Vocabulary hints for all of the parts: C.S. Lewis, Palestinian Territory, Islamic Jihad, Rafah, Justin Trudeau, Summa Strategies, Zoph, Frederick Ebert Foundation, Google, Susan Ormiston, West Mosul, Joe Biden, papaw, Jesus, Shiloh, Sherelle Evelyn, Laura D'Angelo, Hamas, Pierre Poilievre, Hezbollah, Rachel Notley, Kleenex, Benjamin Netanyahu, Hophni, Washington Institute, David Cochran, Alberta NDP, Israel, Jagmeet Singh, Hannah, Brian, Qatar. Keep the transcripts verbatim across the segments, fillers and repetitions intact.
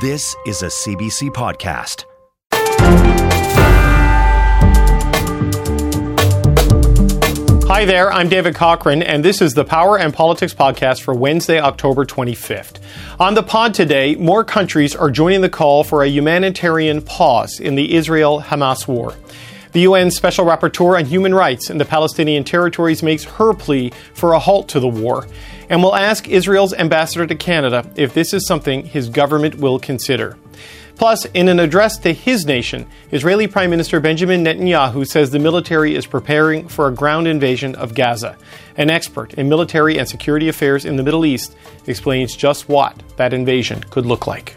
This is a C B C podcast. Hi there, I'm David Cochran, and this is the Power and Politics podcast for Wednesday, October twenty-fifth. On the pod today, more countries are joining the call for a humanitarian pause in the Israel-Hamas war. The U N Special Rapporteur on Human Rights in the Palestinian Territories makes her plea for a halt to the war, and will ask Israel's ambassador to Canada if this is something his government will consider. Plus, in an address to his nation, Israeli Prime Minister Benjamin Netanyahu says the military is preparing for a ground invasion of Gaza. An expert in military and security affairs in the Middle East explains just what that invasion could look like.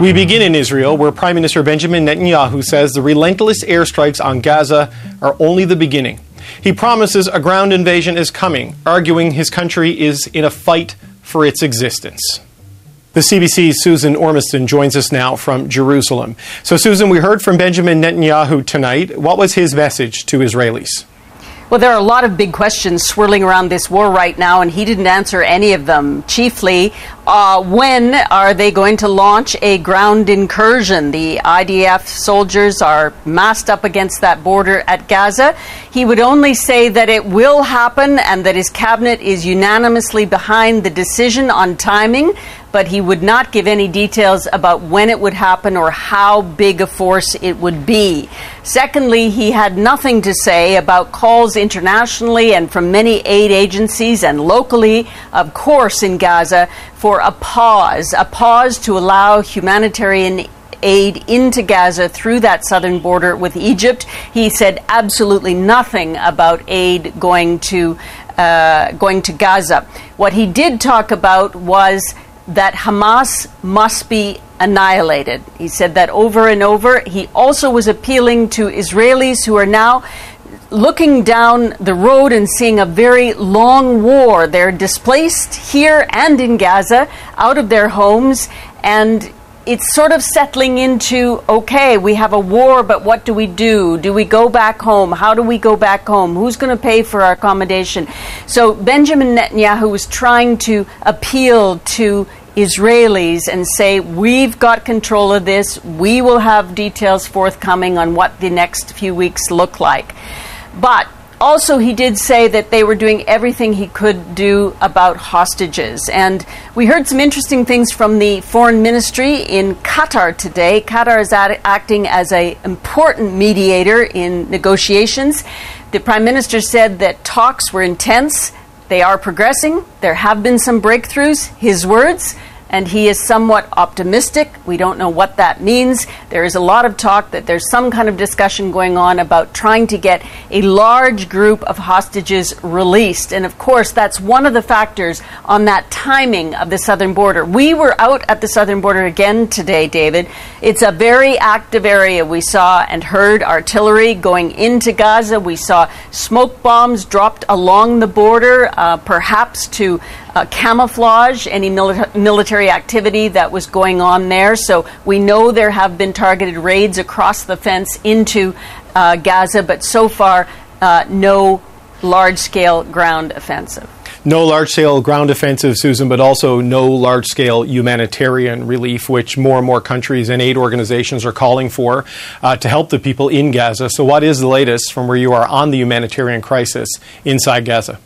We begin in Israel, where Prime Minister Benjamin Netanyahu says the relentless airstrikes on Gaza are only the beginning. He promises a ground invasion is coming, arguing his country is in a fight for its existence. The C B C's Susan Ormiston joins us now from Jerusalem. So, Susan, we heard from Benjamin Netanyahu tonight. What was his message to Israelis? Well, there are a lot of big questions swirling around this war right now, and he didn't answer any of them. Chiefly, uh, when are they going to launch a ground incursion? The I D F soldiers are massed up against that border at Gaza. He would only say that it will happen and that his cabinet is unanimously behind the decision on timing, but he would not give any details about when it would happen or how big a force it would be. Secondly, he had nothing to say about calls internationally and from many aid agencies and locally, of course, in Gaza, for a pause, a pause to allow humanitarian aid into Gaza through that southern border with Egypt. He said absolutely nothing about aid going to, uh, going to Gaza. What he did talk about was that Hamas must be annihilated. He said that over and over. He also was appealing to Israelis who are now looking down the road and seeing a very long war. They're displaced here and in Gaza, out of their homes, and it's sort of settling into, okay, we have a war, but what do we do? Do we go back home? How do we go back home? Who's going to pay for our accommodation? So Benjamin Netanyahu was trying to appeal to Israelis and say, we've got control of this. We will have details forthcoming on what the next few weeks look like. But also, he did say that they were doing everything he could do about hostages. And we heard some interesting things from the foreign ministry in Qatar today. Qatar is ad- acting as an important mediator in negotiations. The prime minister said that talks were intense. They are progressing. There have been some breakthroughs, his words. And he is somewhat optimistic. We don't know what that means. There is a lot of talk that there's some kind of discussion going on about trying to get a large group of hostages released. And of course, that's one of the factors on that timing of the southern border. We were out at the southern border again today, David. It's a very active area. We saw and heard artillery going into Gaza. We saw smoke bombs dropped along the border, uh, perhaps to Uh, camouflage any mili- military activity that was going on there. So we know there have been targeted raids across the fence into uh, Gaza, but so far, uh, no large-scale ground offensive. No large-scale ground offensive, Susan, but also no large-scale humanitarian relief, which more and more countries and aid organizations are calling for uh, to help the people in Gaza. So what is the latest from where you are on the humanitarian crisis inside Gaza?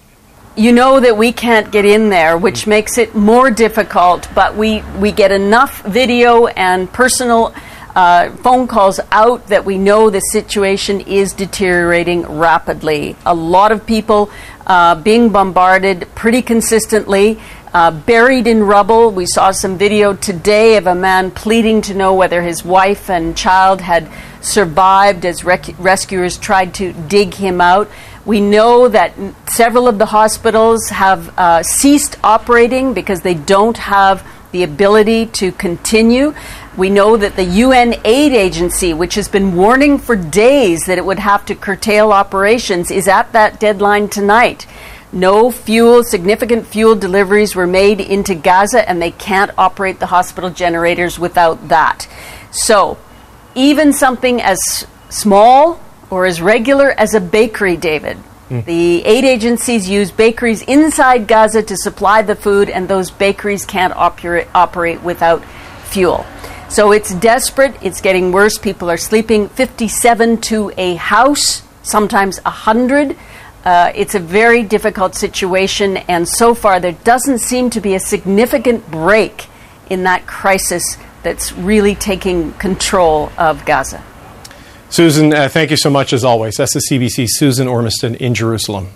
You know that we can't get in there, which makes it more difficult, but we, we get enough video and personal uh, phone calls out that we know the situation is deteriorating rapidly. A lot of people uh, being bombarded pretty consistently, uh, buried in rubble. We saw some video today of a man pleading to know whether his wife and child had survived as rec- rescuers tried to dig him out. We know that several of the hospitals have uh, ceased operating because they don't have the ability to continue. We know that the U N aid agency, which has been warning for days that it would have to curtail operations, is at that deadline tonight. No fuel, significant fuel deliveries were made into Gaza, and they can't operate the hospital generators without that. So even something as small or as regular as a bakery, David, Mm. The aid agencies use bakeries inside Gaza to supply the food, and those bakeries can't operate, operate without fuel. So it's desperate. It's getting worse. People are sleeping fifty-seven to a house, sometimes one hundred. Uh, it's a very difficult situation, and so far there doesn't seem to be a significant break in that crisis that's really taking control of Gaza. Susan, uh, thank you so much, as always. That's the C B C's Susan Ormiston in Jerusalem.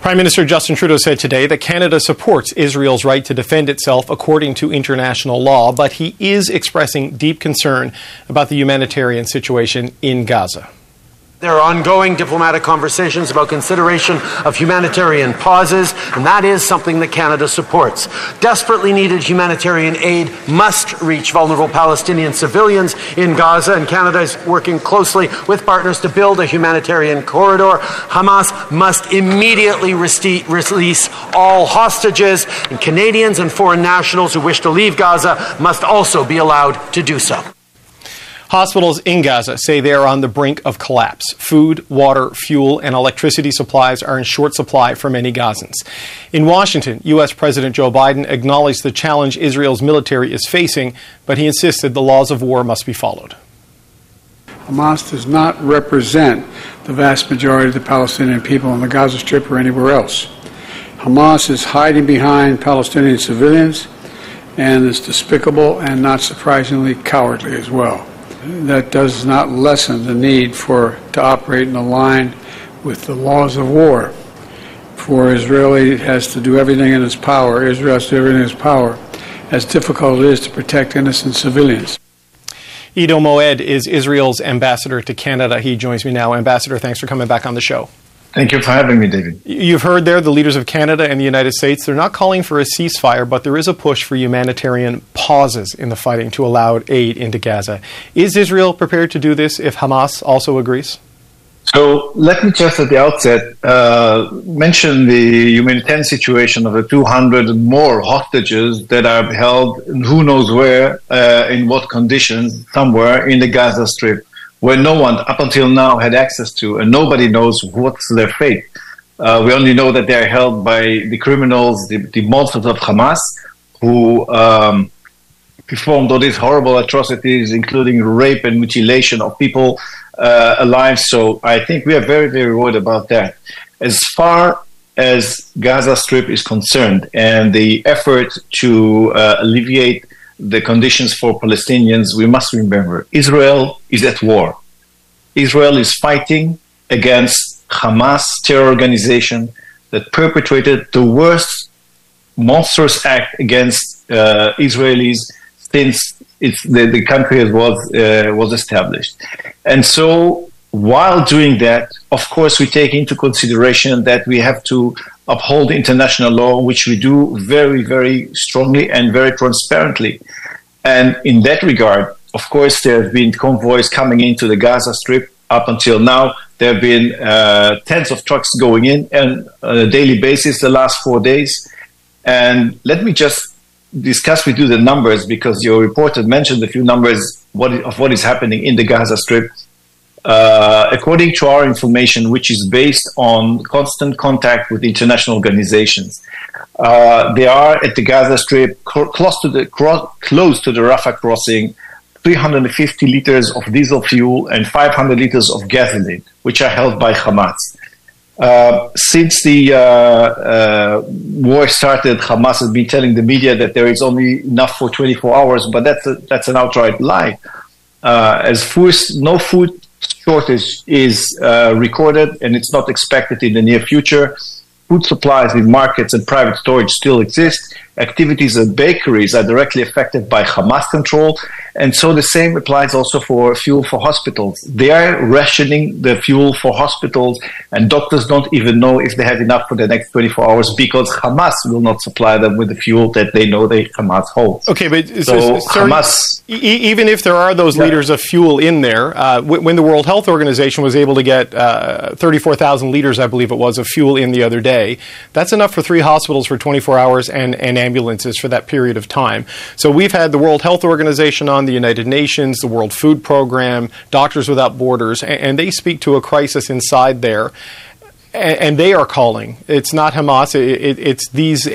Prime Minister Justin Trudeau said today that Canada supports Israel's right to defend itself according to international law, but he is expressing deep concern about the humanitarian situation in Gaza. There are ongoing diplomatic conversations about consideration of humanitarian pauses, and that is something that Canada supports. Desperately needed humanitarian aid must reach vulnerable Palestinian civilians in Gaza, and Canada is working closely with partners to build a humanitarian corridor. Hamas must immediately release all hostages, and Canadians and foreign nationals who wish to leave Gaza must also be allowed to do so. Hospitals in Gaza say they are on the brink of collapse. Food, water, fuel, and electricity supplies are in short supply for many Gazans. In Washington, U S President Joe Biden acknowledged the challenge Israel's military is facing, but he insisted the laws of war must be followed. Hamas does not represent the vast majority of the Palestinian people on the Gaza Strip or anywhere else. Hamas is hiding behind Palestinian civilians, and is despicable and, not surprisingly, cowardly as well. That does not lessen the need for to operate in a line with the laws of war. For Israel, it has to do everything in its power. Israel has to do everything in its power, as difficult it is to protect innocent civilians. Ido Moed is Israel's ambassador to Canada. He joins me now. Ambassador, thanks for coming back on the show. Thank you for having me, David. You've heard there the leaders of Canada and the United States. They're not calling for a ceasefire, but there is a push for humanitarian pauses in the fighting to allow aid into Gaza. Is Israel prepared to do this if Hamas also agrees? So let me just at the outset uh, mention the humanitarian situation of the two hundred and more hostages that are held who knows where, uh, in what conditions, somewhere in the Gaza Strip, where no one up until now had access to, and nobody knows what's their fate. Uh, we only know that they are held by the criminals, the, the monsters of Hamas, who um, performed all these horrible atrocities, including rape and mutilation of people uh, alive. So I think we are very, very worried about that. As far as Gaza Strip is concerned, and the effort to uh, alleviate the conditions for Palestinians, we must remember Israel is at war. Israel is fighting against Hamas, terror organization that perpetrated the worst monstrous act against uh, Israelis since it's the, the country was, uh, was established. And so while doing that, of course, we take into consideration that we have to uphold international law, which we do very, very strongly and very transparently. And in that regard, of course, there have been convoys coming into the Gaza Strip up until now. There have been uh, tens of trucks going in and on a daily basis the last four days. And let me just discuss with you the numbers, because your report had mentioned a few numbers what, of what is happening in the Gaza Strip. Uh, according to our information, which is based on constant contact with international organizations, uh, there are at the Gaza Strip, co- close to the cro- close to the Rafah crossing, three hundred fifty liters of diesel fuel and five hundred liters of gasoline, which are held by Hamas. Uh, since the uh, uh, war started, Hamas has been telling the media that there is only enough for twenty-four hours, but that's a, that's an outright lie. Uh, as first, no food shortage is uh, recorded, and it's not expected in the near future. Food supplies in markets and private storage still exist. Activities at bakeries are directly affected by Hamas control, and so the same applies also for fuel for hospitals. They are rationing the fuel for hospitals, and doctors don't even know if they have enough for the next twenty-four hours, because Hamas will not supply them with the fuel that they know they Hamas holds. Okay, but so, so Hamas, e- even if there are those yeah. liters of fuel in there, uh, w- when the World Health Organization was able to get uh, thirty-four thousand liters, I believe it was, of fuel in the other day, that's enough for three hospitals for twenty-four hours and and ambulances for that period of time. So we've had the World Health Organization on, the United Nations, the World Food Program, Doctors Without Borders, and, and they speak to a crisis inside there. and they are calling. It's not Hamas. It, it's these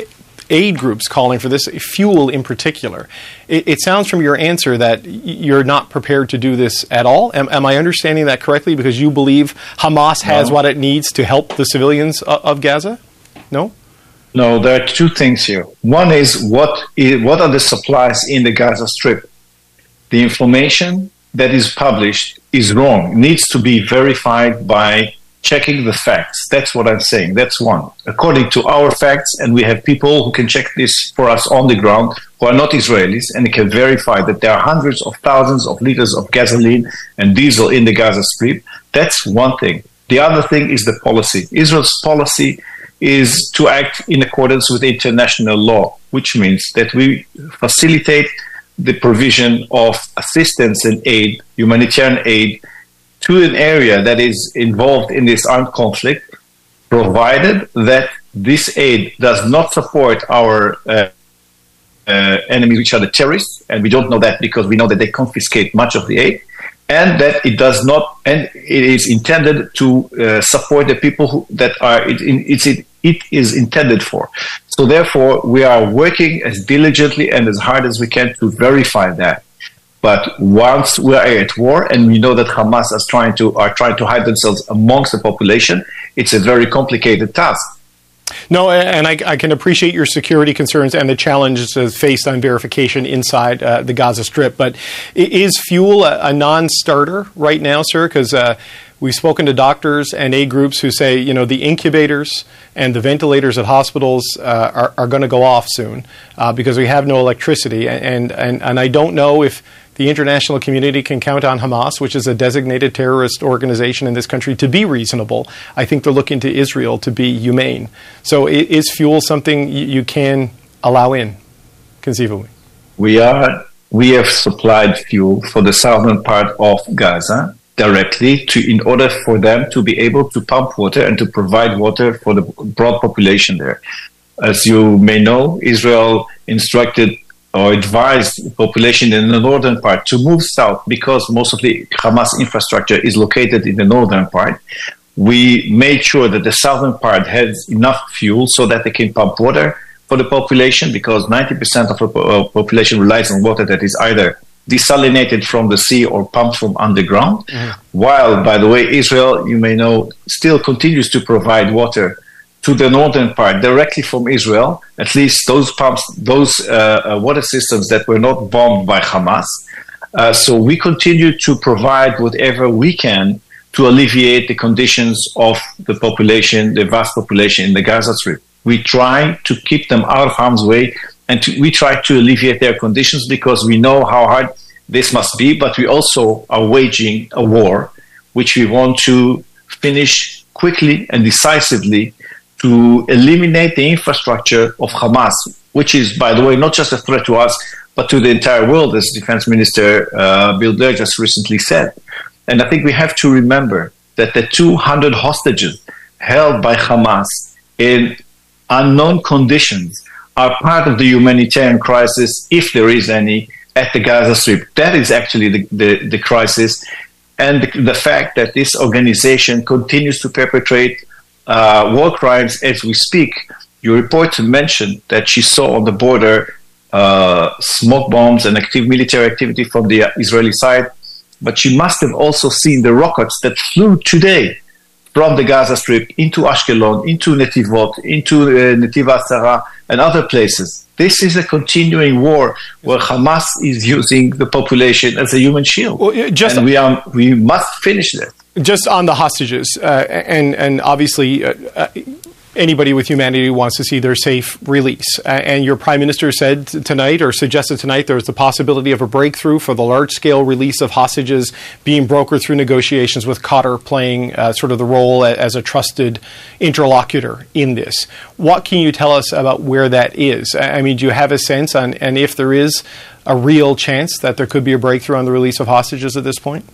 aid groups calling for this, fuel in particular. It, it sounds from your answer that you're not prepared to do this at all. Am, am I understanding that correctly? Because you believe Hamas has no. what it needs to help the civilians of, of Gaza? No? No, there are two things here. One is what is, what are the supplies in the Gaza Strip? The information that is published is wrong, needs to be verified by checking the facts. That's what I'm saying. That's one. According to our facts, and we have people who can check this for us on the ground who are not Israelis, and can verify that there are hundreds of thousands of liters of gasoline and diesel in the Gaza Strip. That's one thing. The other thing is the policy. Israel's policy is to act in accordance with international law, which means that we facilitate the provision of assistance and aid, humanitarian aid, to an area that is involved in this armed conflict, provided that this aid does not support our uh, uh, enemies, which are the terrorists, and we don't know that because we know that they confiscate much of the aid, and that it does not, and it is intended to uh, support the people who, that are it, it's, it, it is intended for. So therefore, we are working as diligently and as hard as we can to verify that. But once we are at war, and we know that Hamas is trying to are trying to hide themselves amongst the population, it's a very complicated task. No, and I, I can appreciate your security concerns and the challenges faced on verification inside uh, the Gaza Strip. But is fuel a, a non-starter right now, sir? Because uh, we've spoken to doctors and aid groups who say, you know, the incubators and the ventilators at hospitals uh, are, are going to go off soon uh, because we have no electricity. And, and, and I don't know if the international community can count on Hamas, which is a designated terrorist organization in this country, to be reasonable. I think they're looking to Israel to be humane. So is fuel something you can allow in, conceivably? We are. We have supplied fuel for the southern part of Gaza directly to, in order for them to be able to pump water and to provide water for the broad population there. As you may know, Israel instructed or advised the population in the northern part to move south because most of the Hamas infrastructure is located in the northern part. We made sure that the southern part has enough fuel so that they can pump water for the population, because ninety percent of the population relies on water that is either desalinated from the sea or pumped from underground. Mm. While, by the way, Israel, you may know, still continues to provide water to the northern part directly from Israel, at least those pumps, those uh, water systems that were not bombed by Hamas. Uh, so we continue to provide whatever we can to alleviate the conditions of the population, the vast population in the Gaza Strip. We try to keep them out of harm's way, and to, we try to alleviate their conditions because we know how hard this must be, but we also are waging a war, which we want to finish quickly and decisively, to eliminate the infrastructure of Hamas, which is, by the way, not just a threat to us, but to the entire world, as Defense Minister uh, Bill Blair just recently said. And I think we have to remember that the two hundred hostages held by Hamas in unknown conditions are part of the humanitarian crisis, if there is any, at the Gaza Strip. That is actually the, the, the crisis. And the, the fact that this organization continues to perpetrate Uh, war crimes as we speak. Your report mentioned that she saw on the border uh, smoke bombs and active military activity from the Israeli side, but she must have also seen the rockets that flew today from the Gaza Strip into Ashkelon, into Netivot, into uh, Netivot Sarah, and other places. This is a continuing war where Hamas is using the population as a human shield, well, just and we are we must finish that. Just on the hostages, uh, and and obviously uh, uh, anybody with humanity wants to see their safe release. Uh, and your prime minister said tonight, or suggested tonight, there's the possibility of a breakthrough for the large-scale release of hostages being brokered through negotiations with Qatar playing uh, sort of the role as a trusted interlocutor in this. What can you tell us about where that is? I mean, do you have a sense on, and if there is a real chance that there could be a breakthrough on the release of hostages at this point?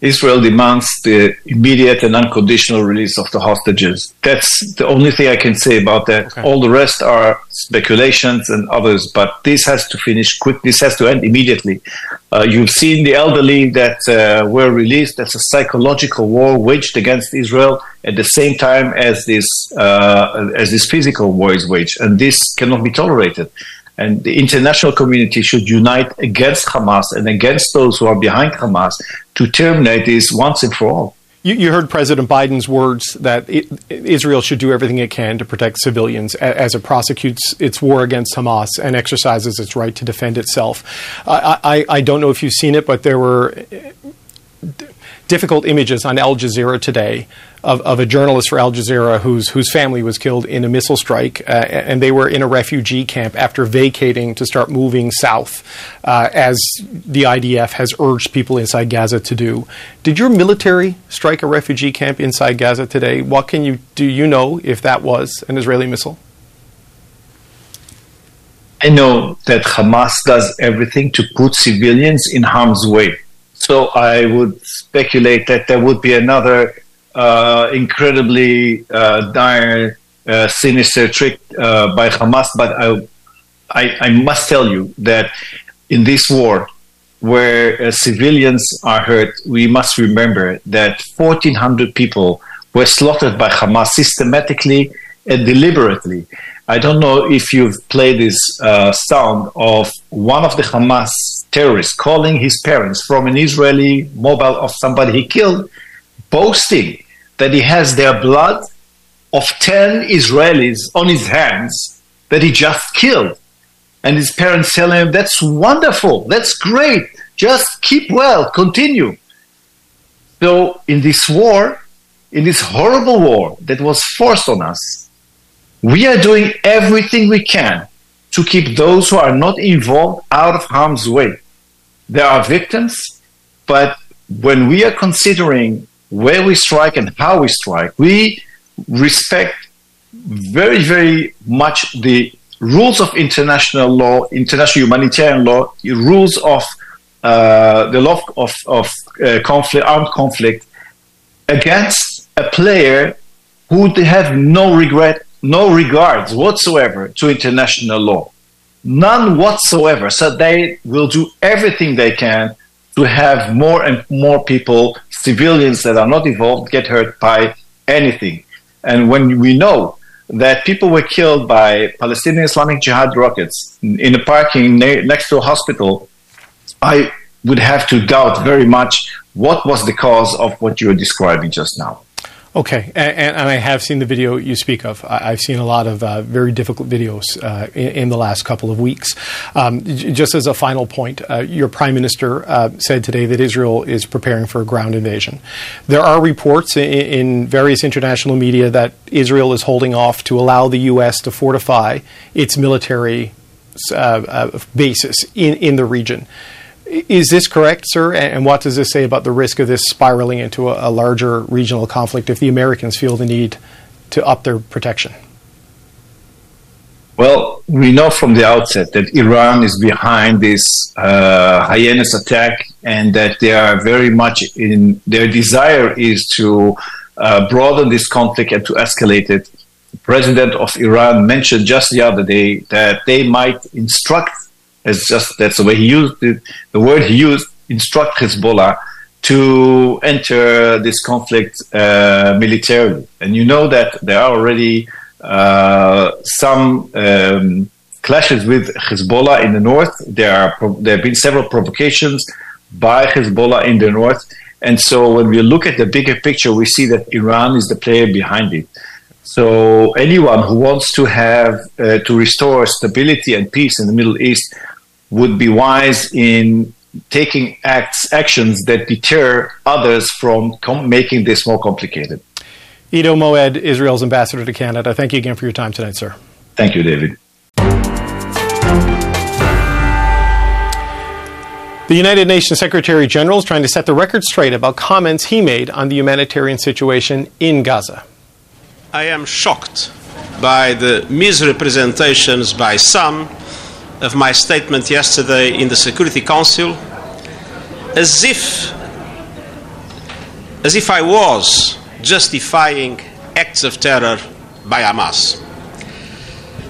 Israel demands the immediate and unconditional release of the hostages. That's the only thing I can say about that. Okay. All the rest are speculations and others, but this has to finish quick. This has to end immediately. Uh, you've seen the elderly that uh, were released. That's a psychological war waged against Israel at the same time as this uh, as this physical war is waged, and this cannot be tolerated. And the international community should unite against Hamas and against those who are behind Hamas to terminate this once and for all. You, you heard President Biden's words that it, Israel should do everything it can to protect civilians as it prosecutes its war against Hamas and exercises its right to defend itself. I, I, I don't know if you've seen it, but there were difficult images on Al Jazeera today of, of a journalist for Al Jazeera whose whose family was killed in a missile strike, uh, and they were in a refugee camp after vacating to start moving south, uh, as the I D F has urged people inside Gaza to do. Did your military strike a refugee camp inside Gaza today? What can you do? You know if that was an Israeli missile? I know that Hamas does everything to put civilians in harm's way. So I would speculate that there would be another uh, incredibly uh, dire, uh, sinister trick uh, by Hamas. But I, I, I must tell you that in this war, where uh, civilians are hurt, we must remember that fourteen hundred people were slaughtered by Hamas systematically and deliberately. I don't know if you've played this uh, sound of one of the Hamas terrorists calling his parents from an Israeli mobile of somebody he killed, boasting that he has their blood of ten Israelis on his hands that he just killed. And his parents tell him, that's wonderful, that's great, just keep well, continue. So in this war, in this horrible war that was forced on us, we are doing everything we can to keep those who are not involved out of harm's way. There are victims, but when we are considering where we strike and how we strike, we respect very, very much the rules of international law, international humanitarian law, the rules of uh, the law of, of uh, conflict, armed conflict, against a player who have no regret, no regards whatsoever to international law. None whatsoever. So they will do everything they can to have more and more people, civilians that are not involved, get hurt by anything. And when we know that people were killed by Palestinian Islamic Jihad rockets in a parking na- next to a hospital, I would have to doubt very much what was the cause of what you were describing just now. Okay, and, and I have seen the video you speak of. I've seen a lot of uh, very difficult videos uh, in, in the last couple of weeks. Um, j- just as a final point, uh, your prime minister uh, said today that Israel is preparing for a ground invasion. There are reports in, in various international media that Israel is holding off to allow the U S to fortify its military uh, uh, bases in, in the region. Is this correct, sir? And what does this say about the risk of this spiraling into a, a larger regional conflict if the Americans feel the need to up their protection? Well, we know from the outset that Iran is behind this uh, heinous attack, and that they are very much in their desire is to uh, broaden this conflict and to escalate it. The president of Iran mentioned just the other day that they might instruct It's just that's the way he used it. The word he used, instruct Hezbollah to enter this conflict uh, militarily. And you know that there are already uh, some um, clashes with Hezbollah in the north. There are there have been several provocations by Hezbollah in the north. And so when we look at the bigger picture, we see that Iran is the player behind it. So anyone who wants to have uh, to restore stability and peace in the Middle East would be wise in taking acts, actions that deter others from com- making this more complicated. Ido Moed, Israel's ambassador to Canada. Thank you again for your time tonight, sir. Thank you, David. The United Nations Secretary General is trying to set the record straight about comments he made on the humanitarian situation in Gaza. I am shocked by the misrepresentations by some of my statement yesterday in the Security Council, as if as if I was justifying acts of terror by Hamas.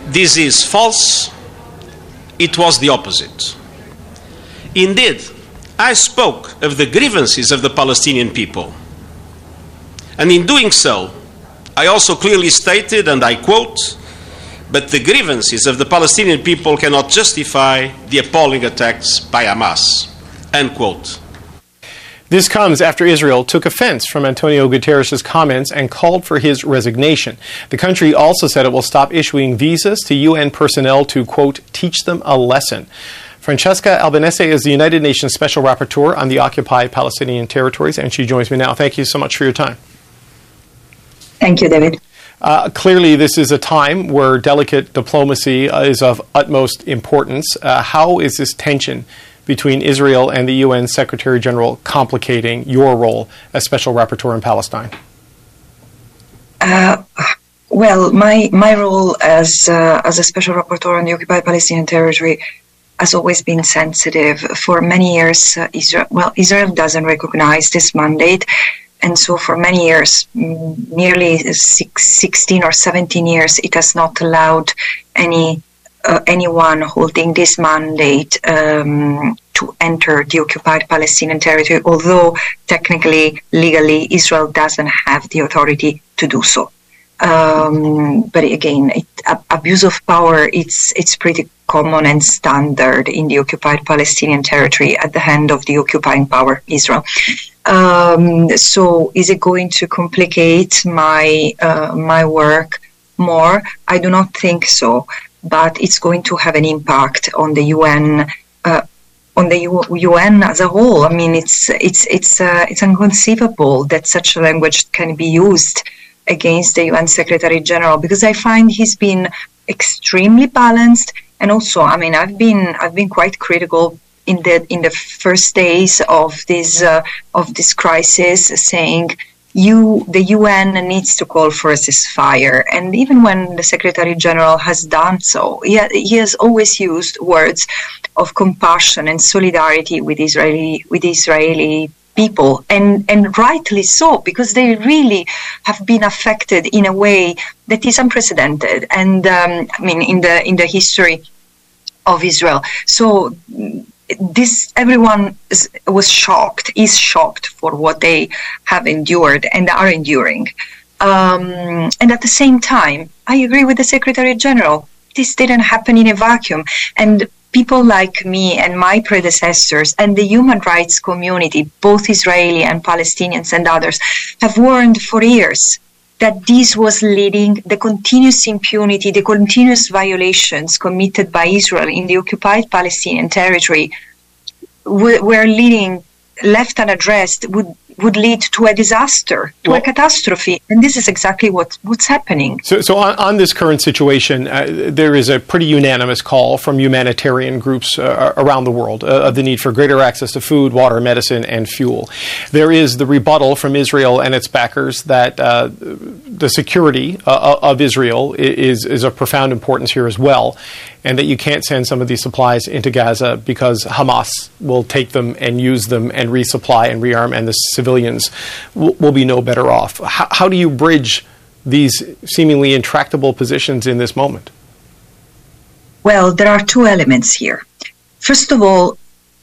This is false. It was the opposite. Indeed, I spoke of the grievances of the Palestinian people. And in doing so, I also clearly stated, and I quote, "But the grievances of the Palestinian people cannot justify the appalling attacks by Hamas." End quote. This comes after Israel took offense from Antonio Guterres' comments and called for his resignation. The country also said it will stop issuing visas to U N personnel to, quote, teach them a lesson. Francesca Albanese is the United Nations Special Rapporteur on the occupied Palestinian territories, and she joins me now. Thank you so much for your time. Thank you, David. Uh, clearly, this is a time where delicate diplomacy uh, is of utmost importance. Uh, how is this tension between Israel and the U N Secretary General complicating your role as Special Rapporteur in Palestine? Uh, well, my my role as uh, as a Special Rapporteur on the occupied Palestinian territory has always been sensitive. For many years, uh, Israel, well, Israel doesn't recognize this mandate. And so for many years, nearly six, sixteen or seventeen years, it has not allowed any uh, anyone holding this mandate um, to enter the occupied Palestinian territory, although technically, legally, Israel doesn't have the authority to do so. Um, but again, it, ab- abuse of power, it's it's pretty common and standard in the occupied Palestinian territory at the hand of the occupying power, Israel. Um, so is it going to complicate my uh, my work more? I do not think so, but it's going to have an impact on the U N uh, on the U N as a whole. I mean, it's it's it's uh, it's inconceivable that such a language can be used against the U N Secretary General, because I find he's been extremely balanced, and also, I mean, I've been I've been quite critical in the in the first days of this uh, of this crisis, saying you the U N needs to call for a ceasefire. And even when the Secretary General has done so, he, ha- he has always used words of compassion and solidarity with Israeli with Israeli people, and and rightly so, because they really have been affected in a way that is unprecedented. And um, I mean, in the in the history of Israel, so. This everyone was shocked, is shocked for what they have endured and are enduring. Um, and at the same time, I agree with the Secretary General. This didn't happen in a vacuum. And people like me and my predecessors and the human rights community, both Israeli and Palestinians and others, have warned for years that this was leading the continuous impunity, the continuous violations committed by Israel in the occupied Palestinian territory w- were leading, left unaddressed, would would lead to a disaster, to well, a catastrophe. And this is exactly what, what's happening. So, so on, on this current situation, uh, there is a pretty unanimous call from humanitarian groups uh, around the world uh, of the need for greater access to food, water, medicine, and fuel. There is the rebuttal from Israel and its backers that uh, the security uh, of Israel is, is of profound importance here as well, and that you can't send some of these supplies into Gaza because Hamas will take them and use them and resupply and rearm, and the civilians will, will be no better off. How, how do you bridge these seemingly intractable positions in this moment? Well, there are two elements here. First of all,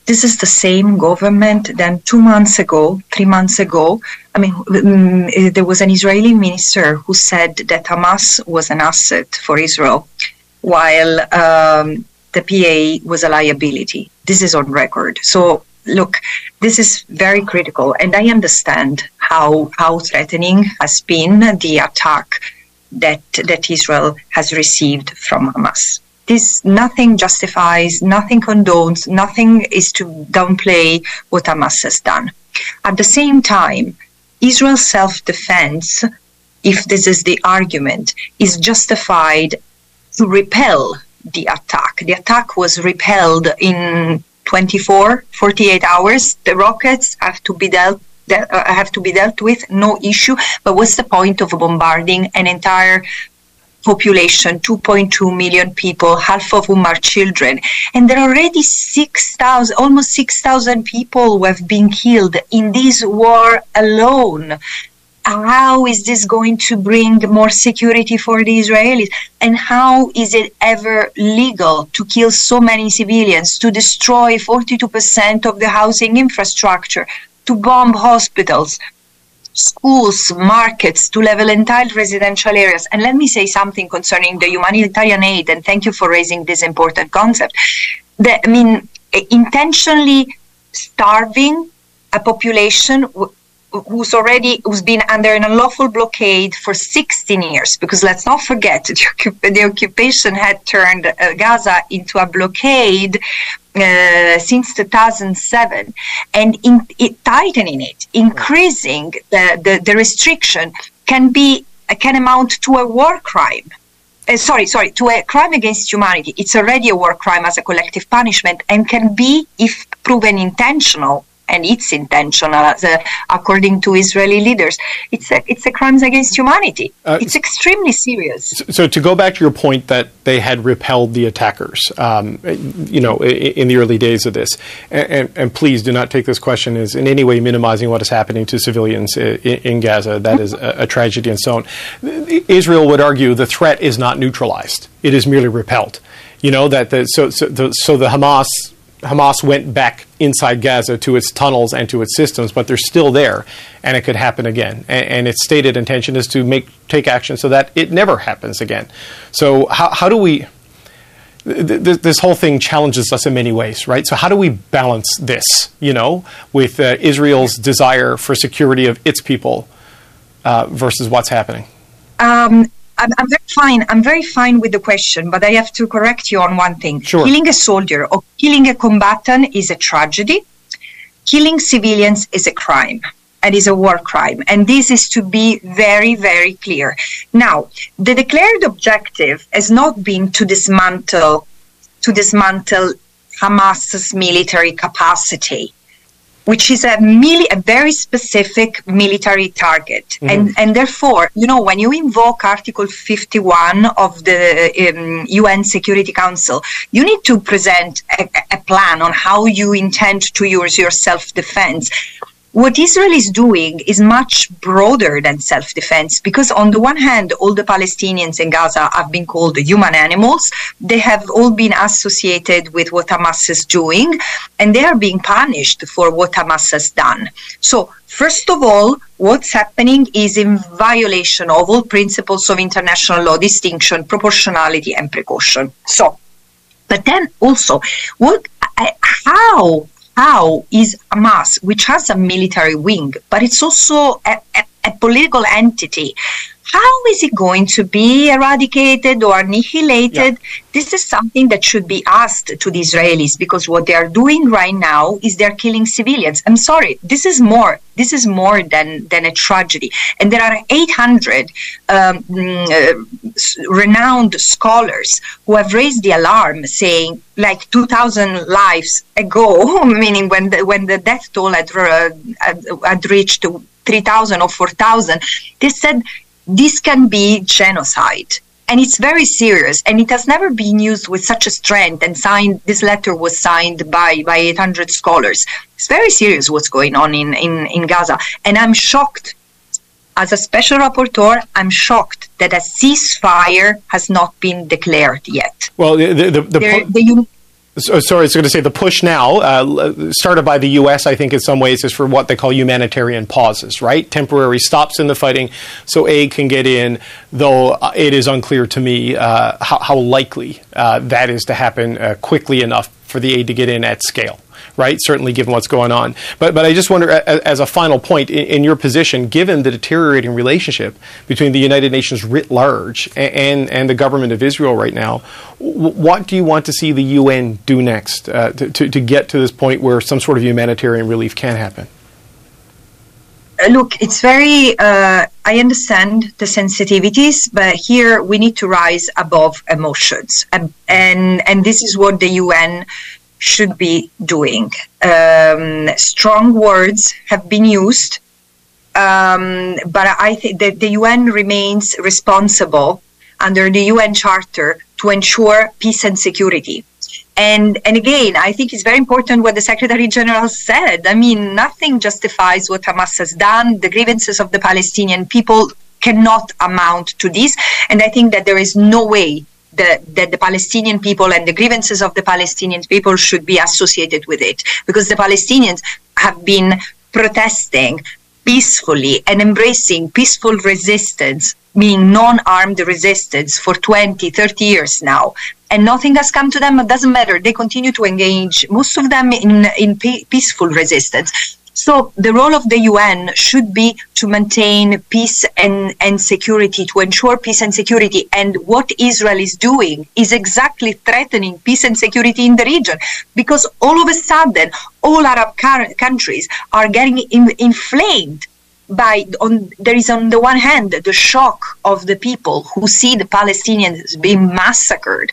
this is the same government than two months ago, three months ago. I mean, um, there was an Israeli minister who said that Hamas was an asset for Israel, while um, the P A was a liability. This is on record. So, look, this is very critical. And I understand how how threatening has been the attack that that Israel has received from Hamas. This nothing justifies, nothing condones, nothing is to downplay what Hamas has done. At the same time, Israel's self-defense, if this is the argument, is justified to repel the attack. The attack was repelled in twenty-four, forty-eight hours. The rockets have to be dealt de- uh, have to be dealt with, no issue. But what's the point of bombarding an entire population, two point two million people, half of whom are children. And there are already six thousand, almost six thousand people who have been killed in this war alone. How is this going to bring more security for the Israelis? And how is it ever legal to kill so many civilians, to destroy forty-two percent of the housing infrastructure, to bomb hospitals, schools, markets, to level entire residential areas? And let me say something concerning the humanitarian aid, and thank you for raising this important concept. The, I mean, intentionally starving a population w- who's already who's been under an unlawful blockade for sixteen years, because let's not forget the, the occupation had turned uh, Gaza into a blockade uh, since two thousand seven, and in it, tightening it, increasing the, the, the restriction can be can amount to a war crime. Uh, sorry, sorry, to a crime against humanity. It's already a war crime as a collective punishment, and can be, if proven intentional. And it's intentional, uh, according to Israeli leaders. It's a, it's a crime against humanity. Uh, it's extremely serious. So, so to go back to your point that they had repelled the attackers, um, you know, in, in the early days of this, and, and, and please do not take this question as in any way minimizing what is happening to civilians in, in Gaza. That is a, a tragedy in its own. Israel would argue the threat is not neutralized; it is merely repelled. You know that the, so so the, so the Hamas. Hamas went back inside Gaza to its tunnels and to its systems, but they're still there, and it could happen again. And, and its stated intention is to make take action so that it never happens again. So how, how do we th- th- this whole thing challenges us in many ways, right? So how do we balance this, you know, with uh, Israel's desire for security of its people uh, versus what's happening? Um I'm, I'm very fine. I'm very fine with the question, but I have to correct you on one thing. Sure. Killing a soldier or killing a combatant is a tragedy. Killing civilians is a crime and is a war crime. And this is to be very, very clear. Now, the declared objective has not been to dismantle, to dismantle Hamas's military capacity, which is a, mili- a very specific military target. Mm-hmm. And, and therefore, you know, when you invoke Article fifty-one of the um, U N Security Council, you need to present a, a plan on how you intend to use your self-defense. What Israel is doing is much broader than self-defense, because on the one hand, all the Palestinians in Gaza have been called human animals. They have all been associated with what Hamas is doing, and they are being punished for what Hamas has done. So, first of all, what's happening is in violation of all principles of international law, distinction, proportionality, and precaution. So, but then also, what, how... How is Hamas, which has a military wing, but it's also a, a, a political entity, how is it going to be eradicated or annihilated? Yeah. This is something that should be asked to the Israelis, because what they are doing right now is they're killing civilians. I'm sorry, this is more. This is more than, than a tragedy. And there are eight hundred um, uh, renowned scholars who have raised the alarm, saying like two thousand lives ago, meaning when the, when the death toll had, uh, had, had reached three thousand or four thousand, they said this can be genocide. And it's very serious, and it has never been used with such a strength, and signed, this letter was signed by, by eight hundred scholars. It's very serious what's going on in, in, in Gaza. And I'm shocked, as a special rapporteur, I'm shocked that a ceasefire has not been declared yet. Well, the... the, the, the, there, the un- So, sorry, I was going to say the push now, uh, started by the U S, I think in some ways, is for what they call humanitarian pauses, right? Temporary stops in the fighting so aid can get in, though it is unclear to me uh, how, how likely uh, that is to happen uh, quickly enough for the aid to get in at scale, right? Certainly given what's going on. But but I just wonder, as, as a final point, in, in your position, given the deteriorating relationship between the United Nations writ large and, and, and the government of Israel right now, what do you want to see the U N do next uh, to, to, to get to this point where some sort of humanitarian relief can happen? Look, it's very, uh, I understand the sensitivities, but here we need to rise above emotions. And, and, and this is what the U N should be doing. Um, strong words have been used, um, but I think that the U N remains responsible under the U N Charter to ensure peace and security. And and again, I think it's very important what the Secretary General said. I mean, nothing justifies what Hamas has done. The grievances of the Palestinian people cannot amount to this. And I think that there is no way that, that the Palestinian people and the grievances of the Palestinian people should be associated with it, because the Palestinians have been protesting peacefully and embracing peaceful resistance, meaning non-armed resistance, for twenty, thirty years now. And nothing has come to them. It doesn't matter. They continue to engage, most of them, in, in peaceful resistance. So the role of the U N should be to maintain peace and, and security, to ensure peace and security. And what Israel is doing is exactly threatening peace and security in the region, because all of a sudden, all Arab car- countries are getting in, inflamed by on there is on the one hand the shock of the people who see the Palestinians being massacred,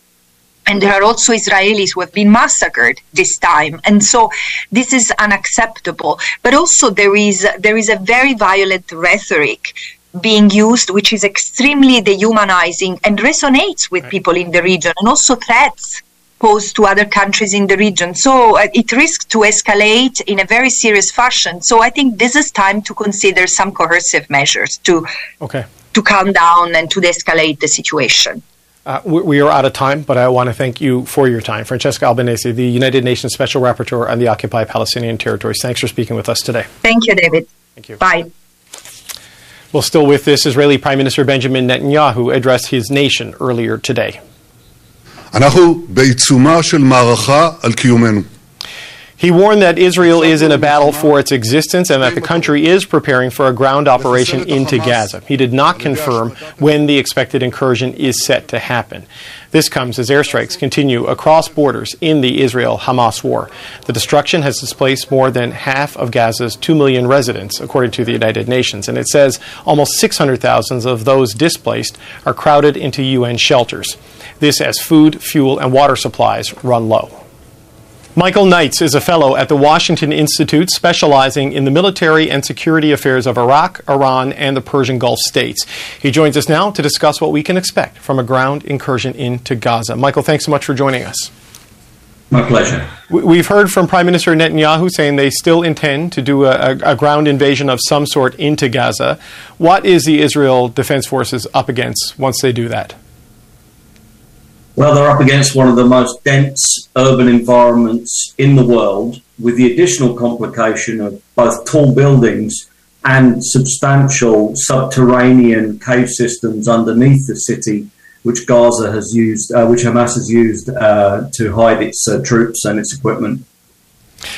and there are also Israelis who have been massacred this time, and so this is unacceptable. But also there is there is a very violent rhetoric being used, which is extremely dehumanizing and resonates with people in the region, and also threats posed to other countries in the region. So uh, it risks to escalate in a very serious fashion. So I think this is time to consider some coercive measures to okay. to calm down and to de-escalate the situation. Uh, we, we are out of time, but I want to thank you for your time. Francesca Albanese, the United Nations Special Rapporteur on the Occupied Palestinian Territories. Thanks for speaking with us today. Thank you, David. Thank you. Bye. Well, still with this, Israeli Prime Minister Benjamin Netanyahu addressed his nation earlier today. He warned that Israel is in a battle for its existence and that the country is preparing for a ground operation into Gaza. He did not confirm when the expected incursion is set to happen. This comes as airstrikes continue across borders in the Israel-Hamas war. The destruction has displaced more than half of Gaza's two million residents, according to the United Nations. And it says almost six hundred thousand of those displaced are crowded into U N shelters. This as food, fuel, and water supplies run low. Michael Knights is a fellow at the Washington Institute, specializing in the military and security affairs of Iraq, Iran, and the Persian Gulf states. He joins us now to discuss what we can expect from a ground incursion into Gaza. Michael, thanks so much for joining us. My pleasure. We've heard from Prime Minister Netanyahu saying they still intend to do a, a ground invasion of some sort into Gaza. What is the Israel Defense Forces up against once they do that? Well, they're up against one of the most dense urban environments in the world, with the additional complication of both tall buildings and substantial subterranean cave systems underneath the city, which Gaza has used, uh, which Hamas has used uh, to hide its uh, troops and its equipment.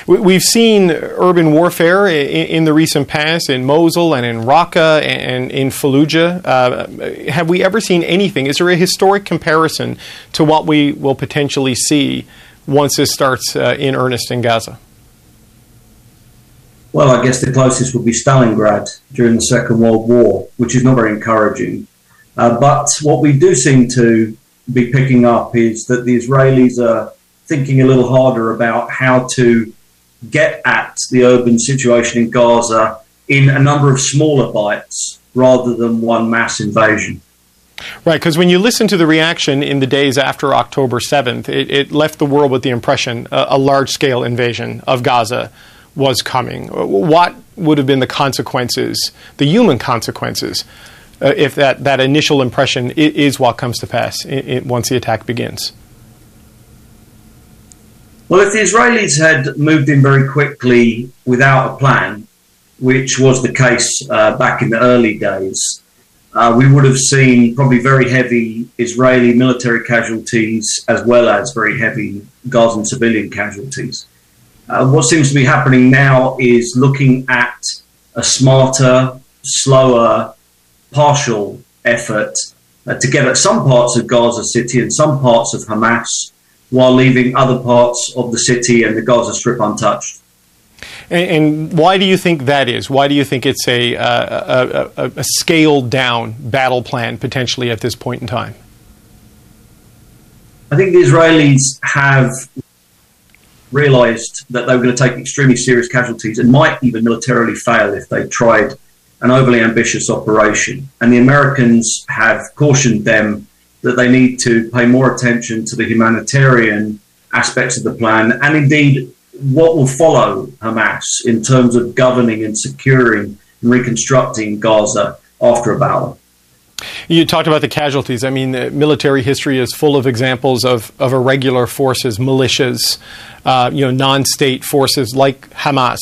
We've seen urban warfare in the recent past in Mosul and in Raqqa and in Fallujah. Uh, have we ever seen anything? Is there a historic comparison to what we will potentially see once this starts uh, in earnest in Gaza? Well, I guess the closest would be Stalingrad during the Second World War, which is not very encouraging. Uh, but what we do seem to be picking up is that the Israelis are thinking a little harder about how to get at the urban situation in Gaza in a number of smaller bites rather than one mass invasion. Right, because when you listen to the reaction in the days after October seventh, it, it left the world with the impression a, a large-scale invasion of Gaza was coming. What would have been the consequences, the human consequences, uh, if that, that initial impression is, is what comes to pass in, in, once the attack begins? Well, if the Israelis had moved in very quickly without a plan, which was the case uh, back in the early days, uh, we would have seen probably very heavy Israeli military casualties as well as very heavy Gazan civilian casualties. Uh, what seems to be happening now is looking at a smarter, slower, partial effort uh, to get at some parts of Gaza City and some parts of Hamas, while leaving other parts of the city and the Gaza Strip untouched. And, and why do you think that is? Why do you think it's a, uh, a, a, a scaled-down battle plan, potentially, at this point in time? I think the Israelis have realized that they were going to take extremely serious casualties and might even militarily fail if they tried an overly ambitious operation. And the Americans have cautioned them that they need to pay more attention to the humanitarian aspects of the plan, and indeed what will follow Hamas in terms of governing and securing and reconstructing Gaza after a battle. You talked about the casualties. I mean, military history is full of examples of, of irregular forces, militias, uh, you know, non-state forces like Hamas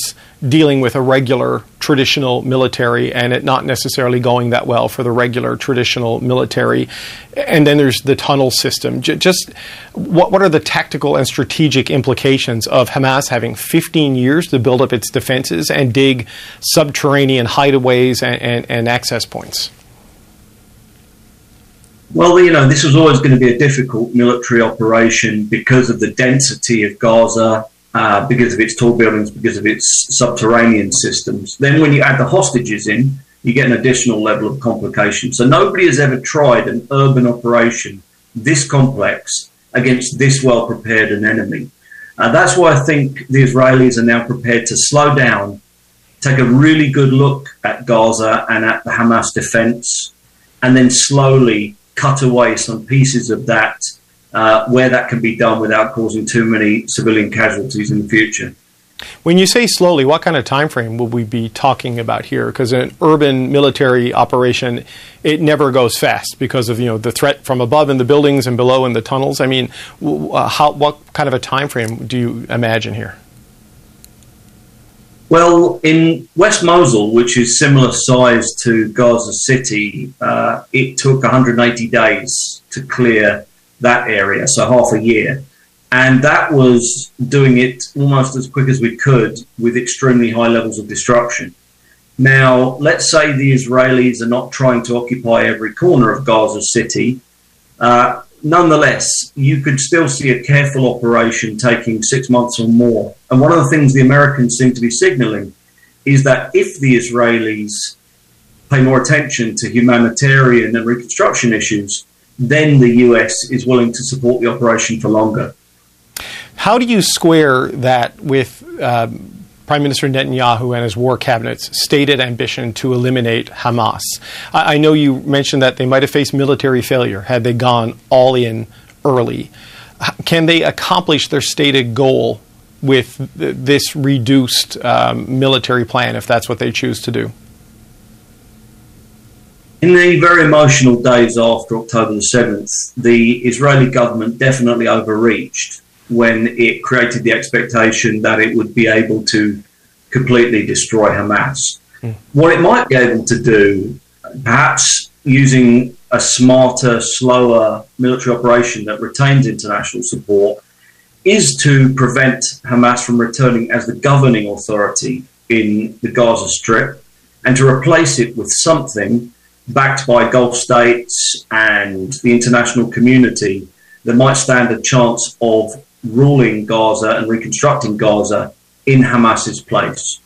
dealing with irregular traditional military and it not necessarily going that well for the regular traditional military. And then there's the tunnel system. J- just what, what are the tactical and strategic implications of Hamas having fifteen years to build up its defenses and dig subterranean hideaways and, and, and access points? Well, you know, this was always going to be a difficult military operation because of the density of Gaza, uh, because of its tall buildings, because of its subterranean systems. Then when you add the hostages in, you get an additional level of complication. So nobody has ever tried an urban operation this complex against this well-prepared an enemy. Uh, that's why I think the Israelis are now prepared to slow down, take a really good look at Gaza and at the Hamas defense, and then slowly cut away some pieces of that uh, where that can be done without causing too many civilian casualties in the future. When you say slowly, what kind of time frame will we be talking about here? Because an urban military operation, it never goes fast because of, you know, the threat from above in the buildings and below in the tunnels. I mean, uh, how, what kind of a time frame do you imagine here? Well, in West Mosul, which is similar size to Gaza City, uh, it took one hundred eighty days to clear that area, so half a year. And that was doing it almost as quick as we could with extremely high levels of destruction. Now, let's say the Israelis are not trying to occupy every corner of Gaza City. Uh, Nonetheless, you could still see a careful operation taking six months or more. And one of the things the Americans seem to be signaling is that if the Israelis pay more attention to humanitarian and reconstruction issues, then the U S is willing to support the operation for longer. How do you square that with um Prime Minister Netanyahu and his war cabinet's stated ambition to eliminate Hamas? I, I know you mentioned that they might have faced military failure had they gone all in early. Can they accomplish their stated goal with th- this reduced um, military plan if that's what they choose to do? In the very emotional days after October the seventh, the Israeli government definitely overreached when it created the expectation that it would be able to completely destroy Hamas. Mm. What it might be able to do, perhaps using a smarter, slower military operation that retains international support, is to prevent Hamas from returning as the governing authority in the Gaza Strip and to replace it with something backed by Gulf states and the international community that might stand a chance of ruling Gaza and reconstructing Gaza in Hamas's place.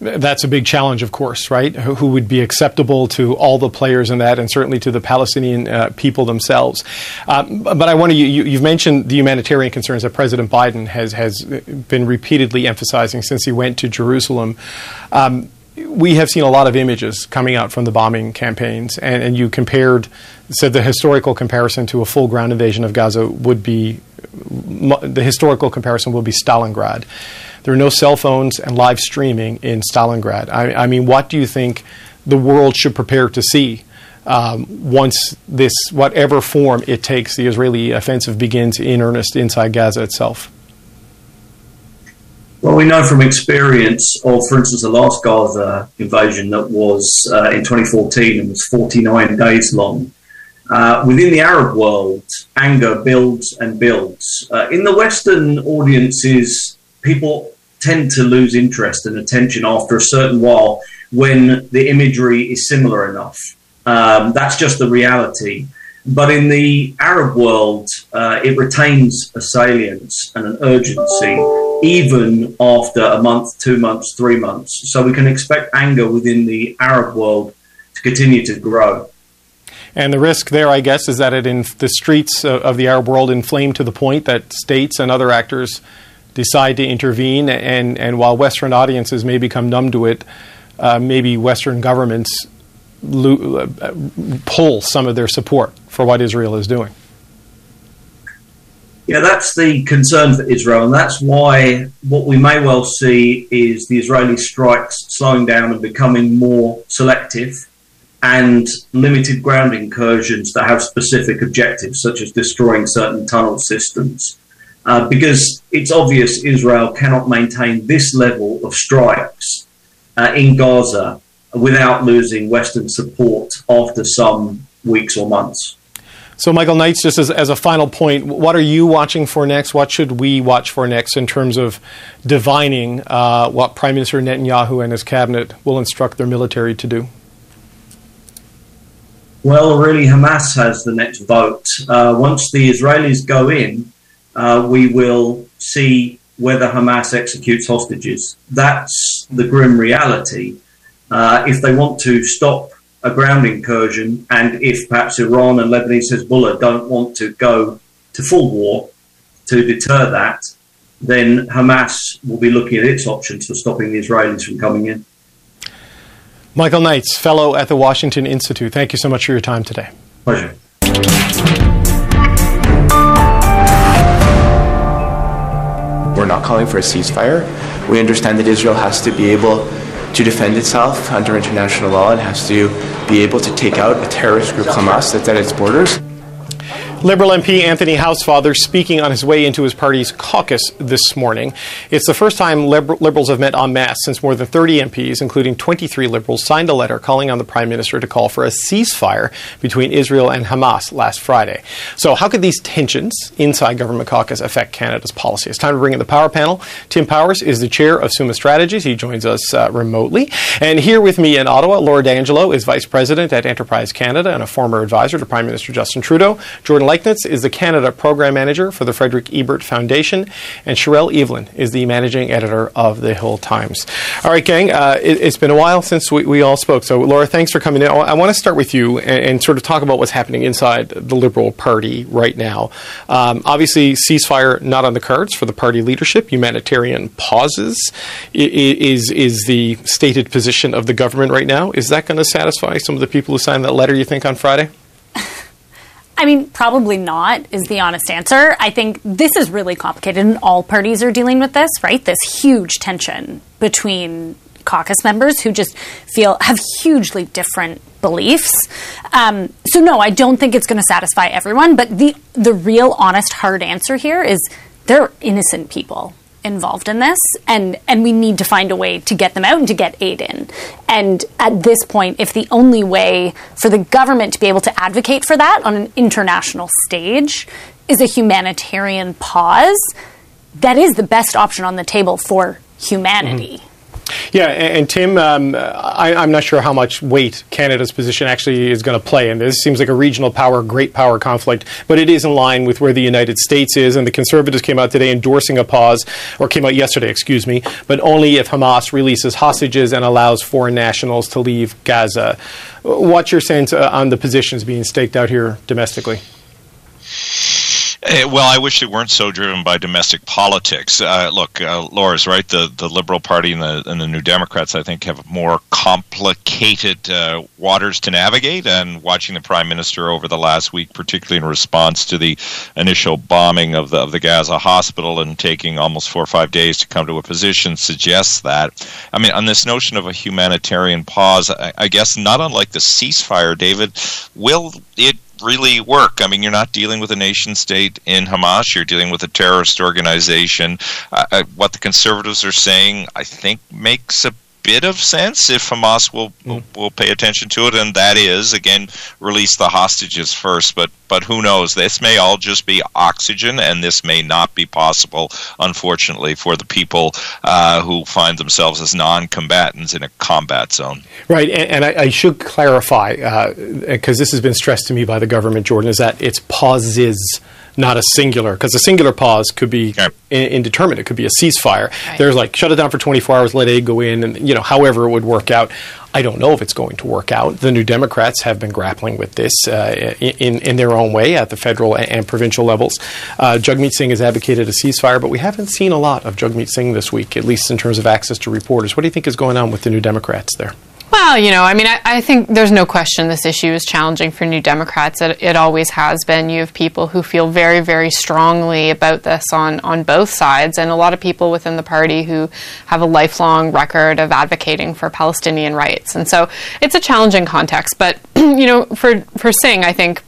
That's a big challenge, of course, right? Who, who would be acceptable to all the players in that, and certainly to the Palestinian uh, people themselves. Um, but I want to, you, you've mentioned the humanitarian concerns that President Biden has, has been repeatedly emphasizing since he went to Jerusalem. Um, We have seen a lot of images coming out from the bombing campaigns, and, and you compared, said the historical comparison to a full ground invasion of Gaza would be, the historical comparison will be Stalingrad. There are no cell phones and live streaming in Stalingrad. I, I mean, what do you think the world should prepare to see um, once this, whatever form it takes, the Israeli offensive begins in earnest inside Gaza itself? Well, we know from experience of, for instance, the last Gaza invasion that was uh, in twenty fourteen and was forty-nine days long. Uh, within the Arab world, anger builds and builds. Uh, in the Western audiences, people tend to lose interest and attention after a certain while when the imagery is similar enough. Um, that's just the reality. But in the Arab world, uh, it retains a salience and an urgency, even after a month, two months, three months. So we can expect anger within the Arab world to continue to grow. And the risk there, I guess, is that it in the streets of the Arab world inflame to the point that states and other actors decide to intervene. And, and while Western audiences may become numb to it, uh, maybe Western governments pull some of their support for what Israel is doing. Yeah, that's the concern for Israel, and that's why what we may well see is the Israeli strikes slowing down and becoming more selective, and limited ground incursions that have specific objectives, such as destroying certain tunnel systems. Uh, because it's obvious Israel cannot maintain this level of strikes uh, in Gaza without losing Western support after some weeks or months. So, Michael Knights, just as, as a final point, what are you watching for next? What should we watch for next in terms of divining uh, what Prime Minister Netanyahu and his cabinet will instruct their military to do? Well, really, Hamas has the next vote. Uh, once the Israelis go in, Uh, we will see whether Hamas executes hostages. That's the grim reality. Uh, if they want to stop a ground incursion, and if perhaps Iran and Lebanese Hezbollah don't want to go to full war to deter that, then Hamas will be looking at its options for stopping the Israelis from coming in. Michael Knights, fellow at the Washington Institute, thank you so much for your time today. Pleasure. We're not calling for a ceasefire. We understand that Israel has to be able to defend itself under international law and has to be able to take out a terrorist group, Hamas, that's at its borders. Liberal M P Anthony Housefather speaking on his way into his party's caucus this morning. It's the first time Liber- Liberals have met en masse since more than thirty M Ps, including twenty-three Liberals, signed a letter calling on the Prime Minister to call for a ceasefire between Israel and Hamas last Friday. So how could these tensions inside government caucus affect Canada's policy? It's time to bring in the Power Panel. Tim Powers is the chair of Summa Strategies. He joins us uh, remotely. And here with me in Ottawa, Laura D'Angelo is Vice President at Enterprise Canada and a former advisor to Prime Minister Justin Trudeau. Jordan Leichnitz is the Canada Program Manager for the Frederick Ebert Foundation, and Sherelle Evelyn is the Managing Editor of the Hill Times. All right, gang, uh, it, it's been a while since we, we all spoke, so Laura, thanks for coming in. I, I want to start with you and, and sort of talk about what's happening inside the Liberal Party right now. Um, obviously, ceasefire not on the cards for the party leadership. Humanitarian pauses is, is the stated position of the government right now. Is that going to satisfy some of the people who signed that letter, you think, on Friday? I mean, probably not is the honest answer. I think this is really complicated, and all parties are dealing with this, right? This huge tension between caucus members who just feel have hugely different beliefs. Um, so, no, I don't think it's going to satisfy everyone. But the the real, honest, hard answer here is there are innocent people involved in this, and, and we need to find a way to get them out and to get aid in. And at this point, if the only way for the government to be able to advocate for that on an international stage is a humanitarian pause, that is the best option on the table for humanity. Mm-hmm. Yeah, and, and Tim, um, I, I'm not sure how much weight Canada's position actually is going to play in this. It seems like a regional power, great power conflict, but it is in line with where the United States is, and the Conservatives came out today endorsing a pause, or came out yesterday, excuse me, but only if Hamas releases hostages and allows foreign nationals to leave Gaza. What's your sense uh, on the positions being staked out here domestically? Well, I wish they weren't so driven by domestic politics. Uh, look, uh, Laura's right. The, the Liberal Party and the, and the New Democrats, I think, have more complicated uh, waters to navigate. And watching the Prime Minister over the last week, particularly in response to the initial bombing of the, of the Gaza hospital and taking almost four or five days to come to a position, suggests that. I mean, on this notion of a humanitarian pause, I, I guess not unlike the ceasefire, David, will it really work? I mean, you're not dealing with a nation state in Hamas. You're dealing with a terrorist organization. Uh, what the Conservatives are saying, I think, makes a bit of sense if Hamas will, will will pay attention to it, and that is, again, release the hostages first. But but who knows? This may all just be oxygen, and this may not be possible, unfortunately, for the people uh, who find themselves as non-combatants in a combat zone. Right, and, and I, I should clarify, because uh, this has been stressed to me by the government, Jordan, is that it's pauses, not a singular, because a singular pause could be okay. in- indeterminate. It could be a ceasefire. Right. There's like, shut it down for twenty-four hours, let aid go in, and, you know, however it would work out. I don't know if it's going to work out. The New Democrats have been grappling with this uh, in, in their own way at the federal and, and provincial levels. Uh, Jagmeet Singh has advocated a ceasefire, but we haven't seen a lot of Jagmeet Singh this week, at least in terms of access to reporters. What do you think is going on with the New Democrats there? Well, you know, I mean, I, I think there's no question this issue is challenging for New Democrats. It, it always has been. You have people who feel very, very strongly about this on, on both sides, and a lot of people within the party who have a lifelong record of advocating for Palestinian rights. And so it's a challenging context. But, you know, for, for Singh, I think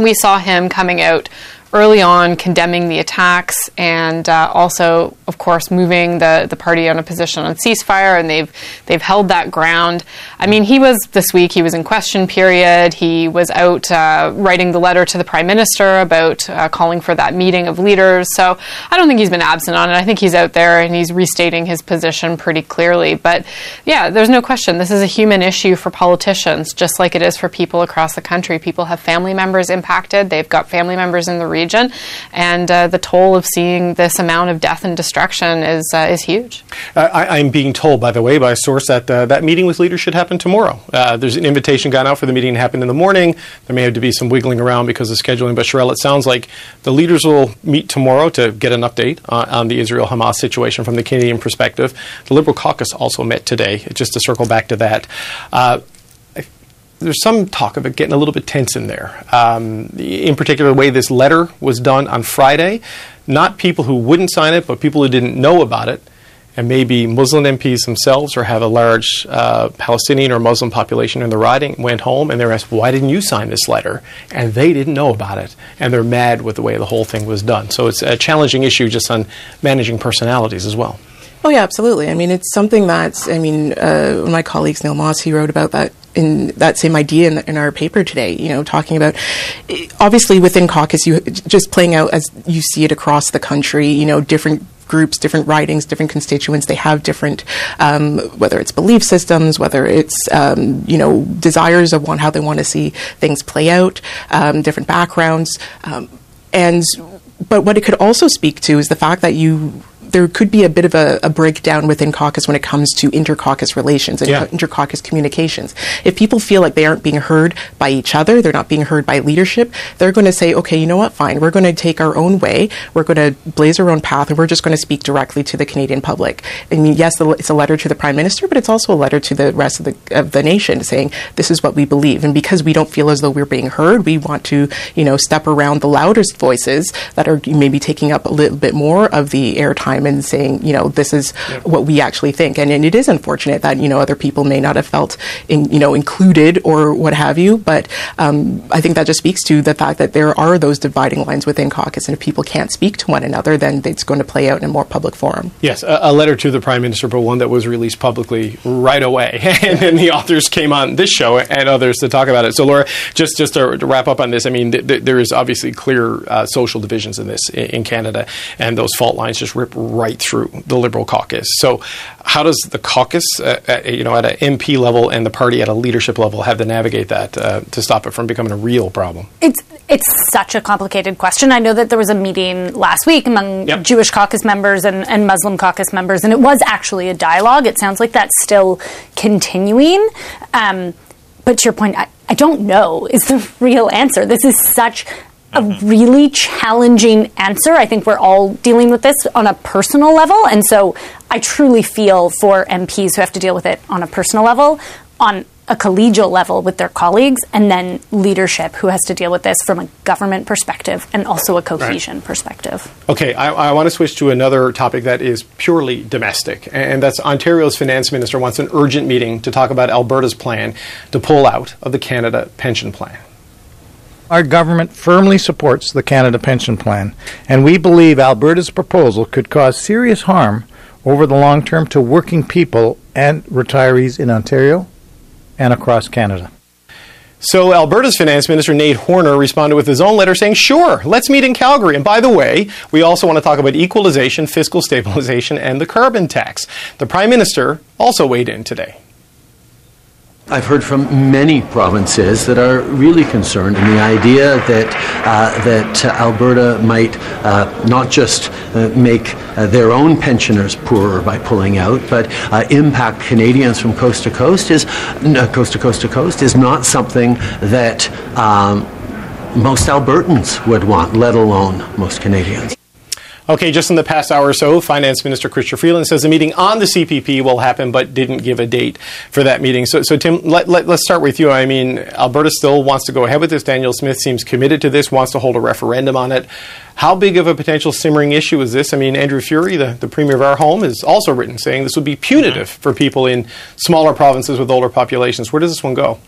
we saw him coming out early on, condemning the attacks and uh, also, of course, moving the, the party on a position on ceasefire, and they've they've held that ground. I mean, he was, this week, he was in question period. He was out uh, writing the letter to the Prime Minister about uh, calling for that meeting of leaders. So I don't think he's been absent on it. I think he's out there and he's restating his position pretty clearly. But yeah, there's no question. This is a human issue for politicians, just like it is for people across the country. People have family members impacted. They've got family members in the region. Region, and uh, the toll of seeing this amount of death and destruction is uh, is huge. Uh, I, I'm being told, by the way, by a source that uh, that meeting with leaders should happen tomorrow. Uh, there's an invitation gone out for the meeting to happen in the morning. There may have to be some wiggling around because of scheduling, but Sherelle, it sounds like the leaders will meet tomorrow to get an update uh, on the Israel-Hamas situation from the Canadian perspective. The Liberal Caucus also met today, just to circle back to that. Uh, There's some talk of it getting a little bit tense in there. Um, in particular, the way this letter was done on Friday, not people who wouldn't sign it, but people who didn't know about it, and maybe Muslim M Ps themselves or have a large uh, Palestinian or Muslim population in the riding, went home and they were asked, why didn't you sign this letter? And they didn't know about it. And they're mad with the way the whole thing was done. So it's a challenging issue just on managing personalities as well. Oh, yeah, absolutely. I mean, it's something that's, I mean, uh, one of my colleagues, Neil Moss, he wrote about that in that same idea in, the, in our paper today, you know, talking about, obviously within caucus, you just playing out as you see it across the country, you know, different groups, different ridings, different constituents, they have different, um, whether it's belief systems, whether it's, um, you know, desires of one, how they want to see things play out, um, different backgrounds. Um, and, but what it could also speak to is the fact that you, there could be a bit of a, a breakdown within caucus when it comes to inter-caucus relations and yeah. inter-caucus communications. If people feel like they aren't being heard by each other, they're not being heard by leadership, they're going to say, okay, you know what, fine, we're going to take our own way, we're going to blaze our own path, and we're just going to speak directly to the Canadian public. I mean, yes, the, it's a letter to the Prime Minister, but it's also a letter to the rest of the, of the nation saying, this is what we believe. And because we don't feel as though we're being heard, we want to, you know, step around the loudest voices that are maybe taking up a little bit more of the airtime and saying, you know, this is yep. what we actually think. And, and it is unfortunate that, you know, other people may not have felt, in, you know, included or what have you. But um, I think that just speaks to the fact that there are those dividing lines within caucus. And if people can't speak to one another, then it's going to play out in a more public forum. Yes, a, a letter to the Prime Minister, but one that was released publicly right away. And then the authors came on this show and others to talk about it. So, Laura, just, just to, to wrap up on this, I mean, th- th- there is obviously clear uh, social divisions in this in, in Canada. And those fault lines just rip right through the Liberal caucus. So how does the caucus, uh, at, you know, at an M P level and the party at a leadership level have to navigate that uh, to stop it from becoming a real problem? It's it's such a complicated question. I know that there was a meeting last week among yep. Jewish caucus members and, and Muslim caucus members, and it was actually a dialogue. It sounds like that's still continuing. Um, but to your point, I, I don't know is the real answer. This is such a really challenging answer. I think we're all dealing with this on a personal level. And so I truly feel for M Ps who have to deal with it on a personal level, on a collegial level with their colleagues, and then leadership who has to deal with this from a government perspective and also a cohesion right. perspective. Okay, I, I want to switch to another topic that is purely domestic, and that's Ontario's finance minister wants an urgent meeting to talk about Alberta's plan to pull out of the Canada Pension Plan. Our government firmly supports the Canada Pension Plan, and we believe Alberta's proposal could cause serious harm over the long term to working people and retirees in Ontario and across Canada. So Alberta's finance minister, Nate Horner, responded with his own letter saying, sure, let's meet in Calgary. And by the way, we also want to talk about equalization, fiscal stabilization, and the carbon tax. The Prime Minister also weighed in today. I've heard from many provinces that are really concerned in the idea that uh, that uh, Alberta might uh, not just uh, make uh, their own pensioners poorer by pulling out, but uh, impact Canadians from coast to coast is uh, coast to coast to coast is not something that um, most Albertans would want, let alone most Canadians. Okay, just in the past hour or so, Finance Minister Chrystia Freeland says a meeting on the C P P will happen, but didn't give a date for that meeting. So, so Tim, let, let, let's start with you. I mean, Alberta still wants to go ahead with this. Danielle Smith seems committed to this, wants to hold a referendum on it. How big of a potential simmering issue is this? I mean, Andrew Fury, the, the premier of our home, has also written saying this would be punitive mm-hmm. for people in smaller provinces with older populations. Where does this one go?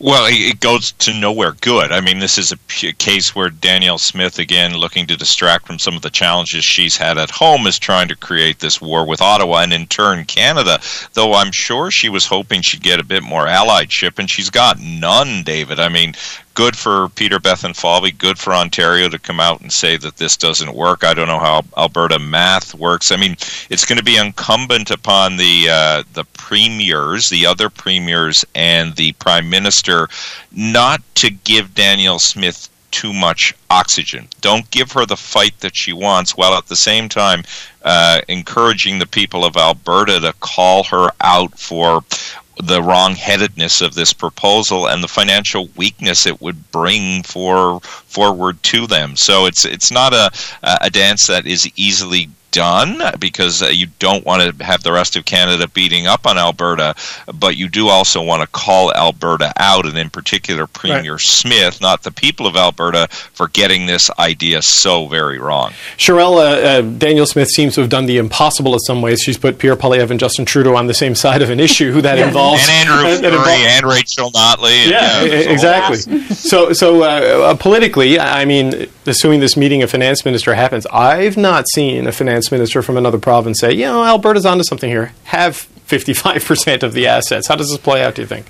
Well, it goes to nowhere good. I mean, this is a case where Danielle Smith, again, looking to distract from some of the challenges she's had at home, is trying to create this war with Ottawa and, in turn, Canada, though I'm sure she was hoping she'd get a bit more allyship, and she's got none, David. I mean, good for Peter Bethlen-Falvey, good for Ontario to come out and say that this doesn't work. I don't know how Alberta math works. I mean, it's going to be incumbent upon the uh, the premiers, the other premiers, and the prime minister not to give Danielle Smith too much oxygen. Don't give her the fight that she wants, while at the same time uh, encouraging the people of Alberta to call her out for the wrong-headedness of this proposal and the financial weakness it would bring for forward to them. So it's it's not a a dance that is easily done, because you don't want to have the rest of Canada beating up on Alberta, but you do also want to call Alberta out, and in particular Premier right. Smith, not the people of Alberta, for getting this idea so very wrong. Sherelle, uh, uh, Danielle Smith seems to have done the impossible in some ways. She's put Pierre Poilievre and Justin Trudeau on the same side of an issue that yeah. involves... And Andrew uh, Fury, involves, and Rachel Notley. Yeah, and, yeah exactly. so so uh, uh, politically, I mean, assuming this meeting of finance minister happens, I've not seen a finance minister from another province say, you know, Alberta's onto something here. Have fifty-five percent of the assets. How does this play out, do you think?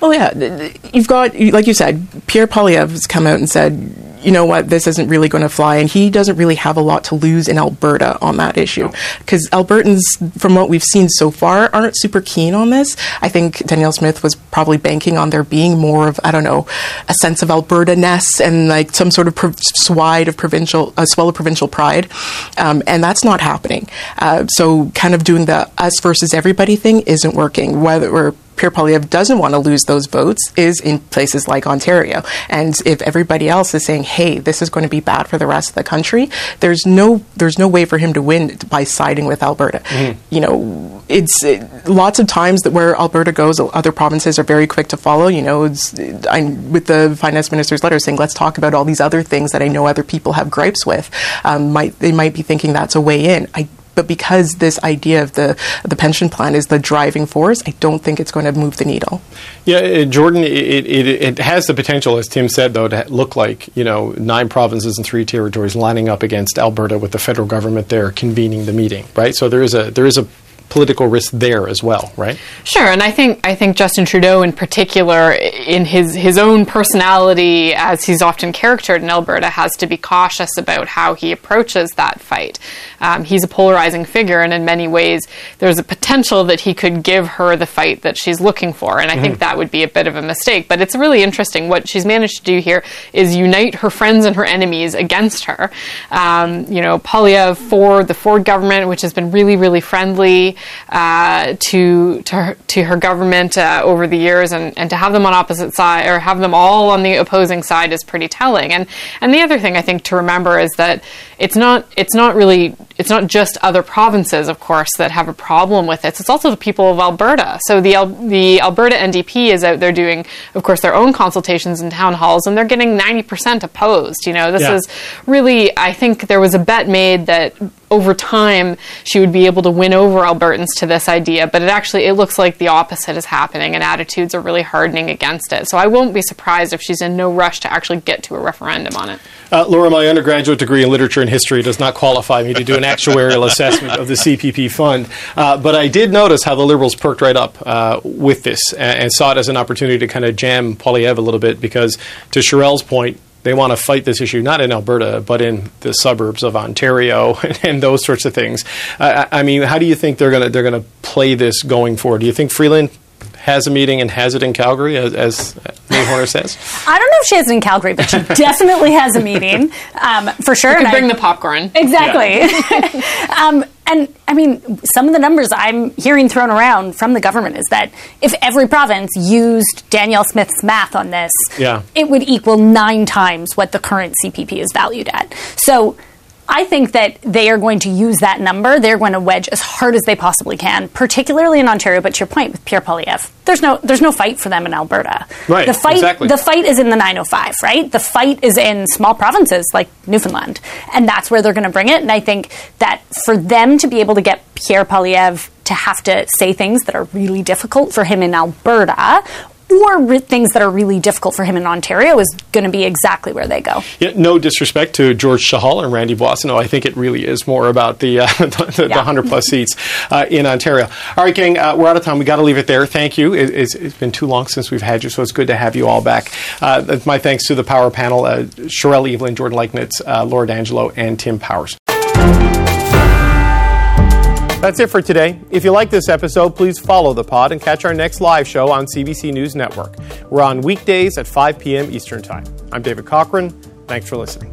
Well, yeah, you've got, like you said, Pierre Poilievre has come out and said, you know what, this isn't really going to fly, and he doesn't really have a lot to lose in Alberta on that issue, because Albertans, from what we've seen so far, aren't super keen on this. I think Danielle Smith was probably banking on there being more of, I don't know, a sense of Alberta-ness and like some sort of pro- swide of provincial, a uh, swell of provincial pride, um, and that's not happening. Uh, so kind of doing the us versus everybody thing isn't working. Whether we're Pierre Poilievre doesn't want to lose those votes is in places like Ontario. And if everybody else is saying, hey, this is going to be bad for the rest of the country, there's no there's no way for him to win by siding with Alberta. Mm-hmm. You know, it's it, lots of times that where Alberta goes, other provinces are very quick to follow. You know, it's, I'm, with the finance minister's letter saying, let's talk about all these other things that I know other people have gripes with, um, might they might be thinking that's a way in. I But because this idea of the the pension plan is the driving force, I don't think it's going to move the needle. Yeah, Jordan, it, it, it has the potential, as Tim said, though, to look like, you know, nine provinces and three territories lining up against Alberta with the federal government there convening the meeting, right? So there is a there is a political risk there as well, right? Sure, and I think I think Justin Trudeau in particular, in his, his own personality, as he's often charactered in Alberta, has to be cautious about how he approaches that fight. Um, he's a polarizing figure, and in many ways, there's a potential that he could give her the fight that she's looking for, and I mm-hmm. think that would be a bit of a mistake. But it's really interesting. What she's managed to do here is unite her friends and her enemies against her. Um, you know, Poilievre for the Ford government, which has been really, really friendly Uh, to to her, to her government uh, over the years, and, and to have them on opposite side, or have them all on the opposing side, is pretty telling. And and the other thing I think to remember is that it's not it's not really it's not just other provinces, of course, that have a problem with this. It's also the people of Alberta. So the the Alberta N D P is out there doing, of course, their own consultations and town halls, and they're getting ninety percent opposed. You know, this yeah. is really, I think there was a bet made that over time she would be able to win over Albertans to this idea, but it actually, it looks like the opposite is happening, and attitudes are really hardening against it. So I won't be surprised if she's in no rush to actually get to a referendum on it. Uh, Laura, my undergraduate degree in literature and history does not qualify me to do an actuarial assessment of the C P P fund, uh, but I did notice how the Liberals perked right up uh, with this and, and saw it as an opportunity to kind of jam Poilievre a little bit, because to Sherelle's point, they want to fight this issue, not in Alberta, but in the suburbs of Ontario and, and those sorts of things. Uh, I mean, how do you think they're going to they're going to play this going forward? Do you think Freeland has a meeting and has it in Calgary, as, as Mae Horner says? I don't know if she has it in Calgary, but she definitely has a meeting, um, for sure. You can and bring I, the popcorn. Exactly. Yeah. um, and, I mean, some of the numbers I'm hearing thrown around from the government is that if every province used Danielle Smith's math on this, yeah. it would equal nine times what the current C P P is valued at. So I think that they are going to use that number. They're going to wedge as hard as they possibly can, particularly in Ontario. But to your point with Pierre Poilievre, there's no there's no fight for them in Alberta. Right. The fight, exactly. The fight is in the nine oh five, right? The fight is in small provinces like Newfoundland. And that's where they're going to bring it. And I think that for them to be able to get Pierre Poilievre to have to say things that are really difficult for him in Alberta, or re- things that are really difficult for him in Ontario, is going to be exactly where they go. Yeah, no disrespect to George Shahal and Randy Boissonneau. I think it really is more about the, uh, the, the, yeah. the one hundred plus seats uh, in Ontario. All right, gang, uh, we're out of time. We've got to leave it there. Thank you. It, it's, it's been too long since we've had you, so it's good to have you all back. Uh, my thanks to the Power Panel, uh, Sherelle Evelyn, Jordan Leichnitz, uh, Laura D'Angelo, and Tim Powers. That's it for today. If you like this episode, please follow the pod and catch our next live show on C B C News Network. We're on weekdays at five p.m. Eastern Time. I'm David Cochran. Thanks for listening.